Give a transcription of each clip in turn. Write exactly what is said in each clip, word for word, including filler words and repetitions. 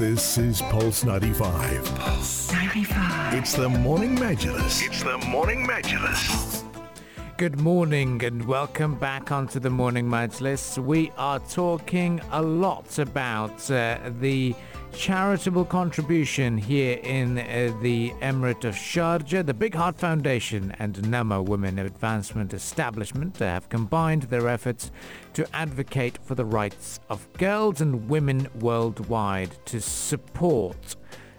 This is Pulse ninety-five. Pulse ninety-five. It's the Morning Majlis. It's the Morning Majlis. Good morning and welcome back onto the Morning Majlis. We are talking a lot about uh, the charitable contribution here in uh, the Emirate of Sharjah. The Big Heart Foundation and Nama Women Advancement Establishment have combined their efforts to advocate for the rights of girls and women worldwide, to support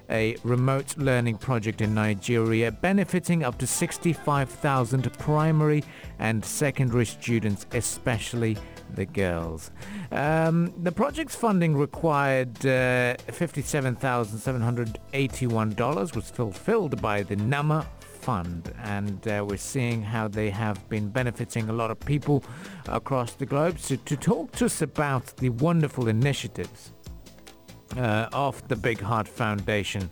a remote learning project in Nigeria benefiting up to sixty-five thousand primary and secondary students, especially the girls. Um, the project's funding required uh, fifty-seven thousand seven hundred eighty-one dollars was fulfilled by the Nama Fund, and uh, we're seeing how they have been benefiting a lot of people across the globe. So to talk to us about the wonderful initiatives uh, of the Big Heart Foundation,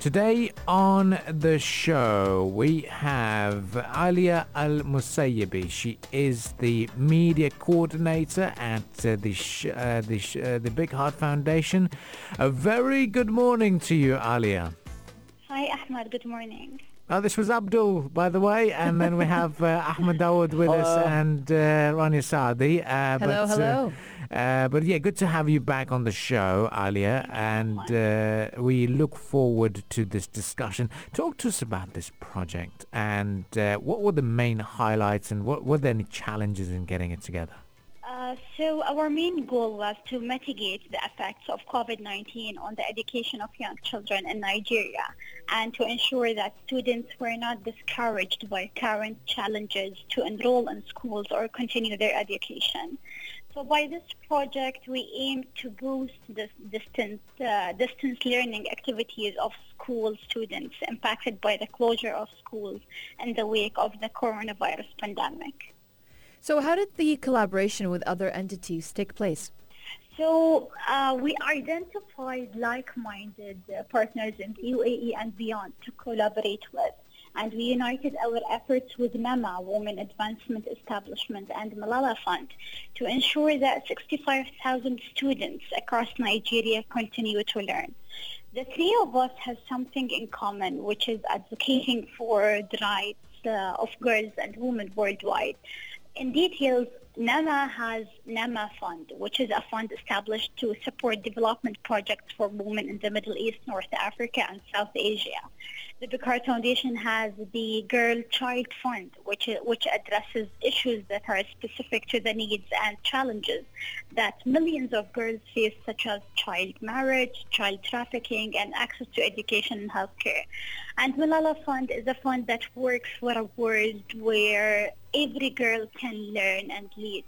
today on the show, we have Alia Al Musayyibi. She is the media coordinator at uh, the sh- uh, the, sh- uh, the Big Heart Foundation. A very good morning to you, Alia. Hi, Ahmed. Good morning. Oh, this was Abdul, by the way, and then we have uh, Ahmed Dawood with hello. us, and uh, Rania Saadi. Uh, hello, but, hello. Uh, Uh, but yeah, good to have you back on the show, Alia, and uh, we look forward to this discussion. Talk to us about this project, and uh, what were the main highlights, and what were there any challenges in getting it together? Uh, so our main goal was to mitigate the effects of covid nineteen on the education of young children in Nigeria, and to ensure that students were not discouraged by current challenges to enroll in schools or continue their education. So by this project, we aim to boost the distance, uh, distance learning activities of school students impacted by the closure of schools in the wake of the coronavirus pandemic. So how did the collaboration with other entities take place? So uh, we identified like-minded uh, partners in the U A E and beyond to collaborate with. And we united our efforts with Nama Women Advancement Establishment and Malala Fund to ensure that sixty-five thousand students across Nigeria continue to learn. The three of us have something in common, which is advocating for the rights uh, of girls and women worldwide. In details, Nama has Nama Fund, which is a fund established to support development projects for women in the Middle East, North Africa, and South Asia. The Bukhar Foundation has the Girl Child Fund, which which addresses issues that are specific to the needs and challenges that millions of girls face, such as child marriage, child trafficking, and access to education and healthcare. And Malala Fund is a fund that works for a world where every girl can learn and lead.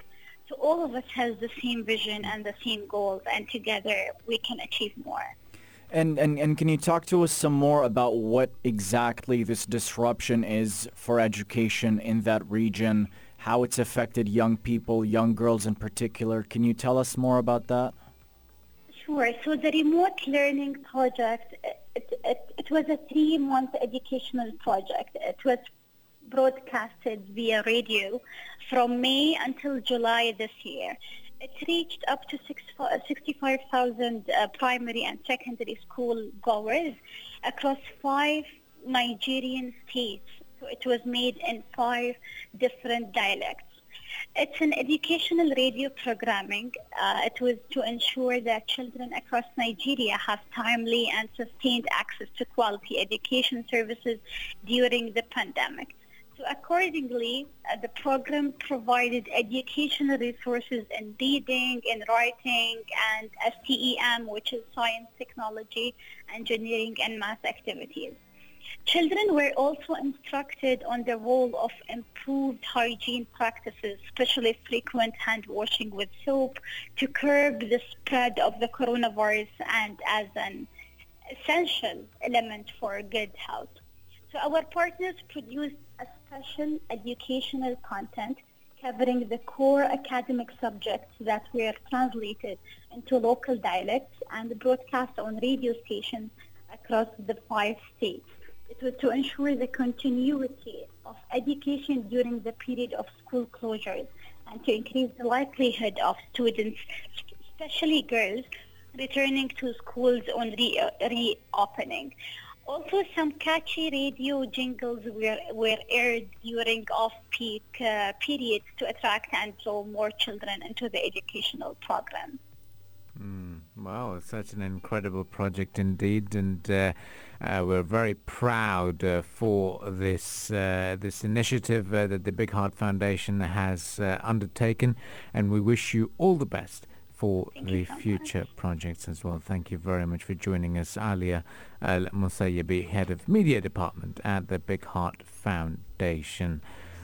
So all of us has the same vision and the same goals, and together we can achieve more. And, and and can you talk to us some more about what exactly this disruption is for education in that region, how it's affected young people, young girls in particular? Can you tell us more about that? Sure. So the remote learning project, it, it, it was a three-month educational project. It was broadcasted via radio from May until July this year. It reached up to sixty-five thousand uh, primary and secondary school goers across five Nigerian states. So it was made in five different dialects. It's an educational radio programming. Uh, it was to ensure that children across Nigeria have timely and sustained access to quality education services during the pandemic. So accordingly, uh, the program provided educational resources in reading, in writing, and STEM, which is science, technology, engineering, and math activities. Children were also instructed on the role of improved hygiene practices, especially frequent hand washing with soap, to curb the spread of the coronavirus and as an essential element for good health. So our partners produced a special educational content covering the core academic subjects that were translated into local dialects and broadcast on radio stations across the five states. It was to ensure the continuity of education during the period of school closures and to increase the likelihood of students, especially girls, returning to schools on re- reopening. Also, some catchy radio jingles were, were aired during off-peak uh, periods to attract and draw more children into the educational program. Mm, wow, such an incredible project indeed, and uh, uh, we're very proud uh, for this uh, this initiative uh, that the Big Heart Foundation has uh, undertaken, and we wish you all the best for Thank the so future much. projects as well. Thank you very much for joining us, Alia Al Musayyibi, Head of Media Department at the Big Heart Foundation.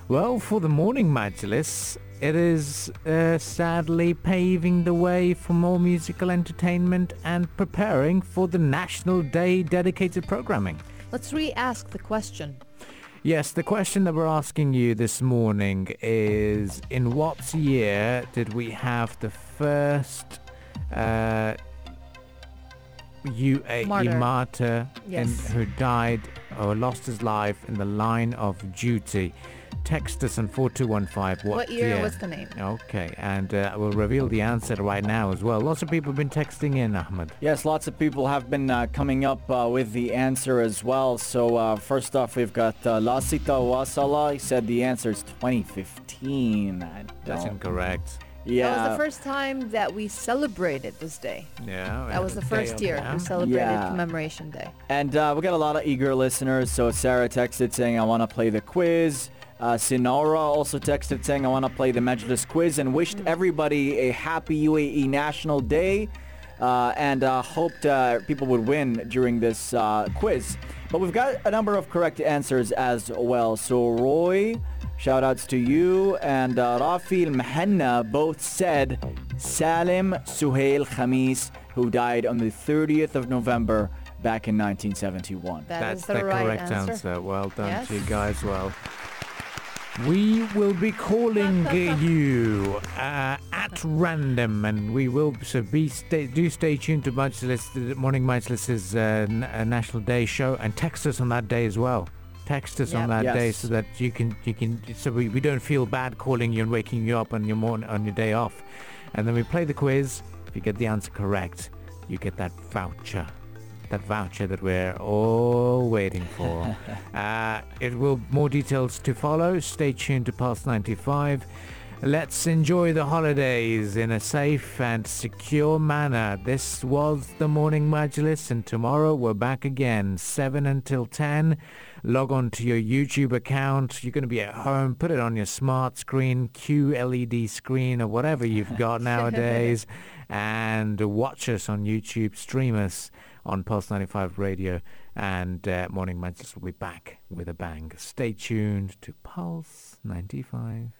Well, for the Morning Majlis, it is uh, sadly paving the way for more musical entertainment and preparing for the National Day dedicated programming. Let's re-ask the question. Yes, the question that we're asking you this morning is, in what year did we have the first uh, U A E martyr, martyr yes. in, who died or lost his life in the line of duty? Text us on four two one five. What, what year, year was the name? Okay, and uh, we'll reveal the answer right now as well. Lots of people have been texting in, Ahmed. Yes, lots of people have been uh, coming up uh, with the answer as well. So uh, first off, we've got uh, Lasita Wasala. He said the answer is twenty fifteen. That's incorrect. Yeah. That was the first time that we celebrated this day. Yeah. That was the first year we celebrated yeah. Commemoration Day. And uh, we got a lot of eager listeners. So Sarah texted saying, I want to play the quiz. Uh, Sinora also texted saying, I want to play the Majlis quiz, and wished everybody a happy U A E National Day uh, and uh, hoped uh, people would win during this uh, quiz. But we've got a number of correct answers as well. So Roy, shout outs to you, and uh, Rafi Al-Mahanna both said Salim Suhail Khamis, who died on the thirtieth of November back in nineteen seventy-one. That That's the, the right correct answer. answer. Well done yes. to you guys. Well. We will be calling you uh, at random, and we will so be stay, do stay tuned to Majlis, the Morning Majlis's uh, n- National Day show, and text us on that day as well. Text us yep. on that yes. day so that you can you can so we, we don't feel bad calling you and waking you up on your morning on your day off, and then we play the quiz. If you get the answer correct, you get that voucher. That voucher that we're all waiting for. uh, it will more details to follow. Stay tuned to Pulse ninety-five. Let's enjoy the holidays in a safe and secure manner. This was the Morning Majlis, and tomorrow we're back again, seven until ten. Log on to your YouTube account. You're going to be at home. Put it on your smart screen, Q L E D screen, or whatever you've got nowadays, and watch us on YouTube. Stream us on Pulse ninety-five Radio, and uh, Morning Majlis will be back with a bang. Stay tuned to Pulse ninety-five.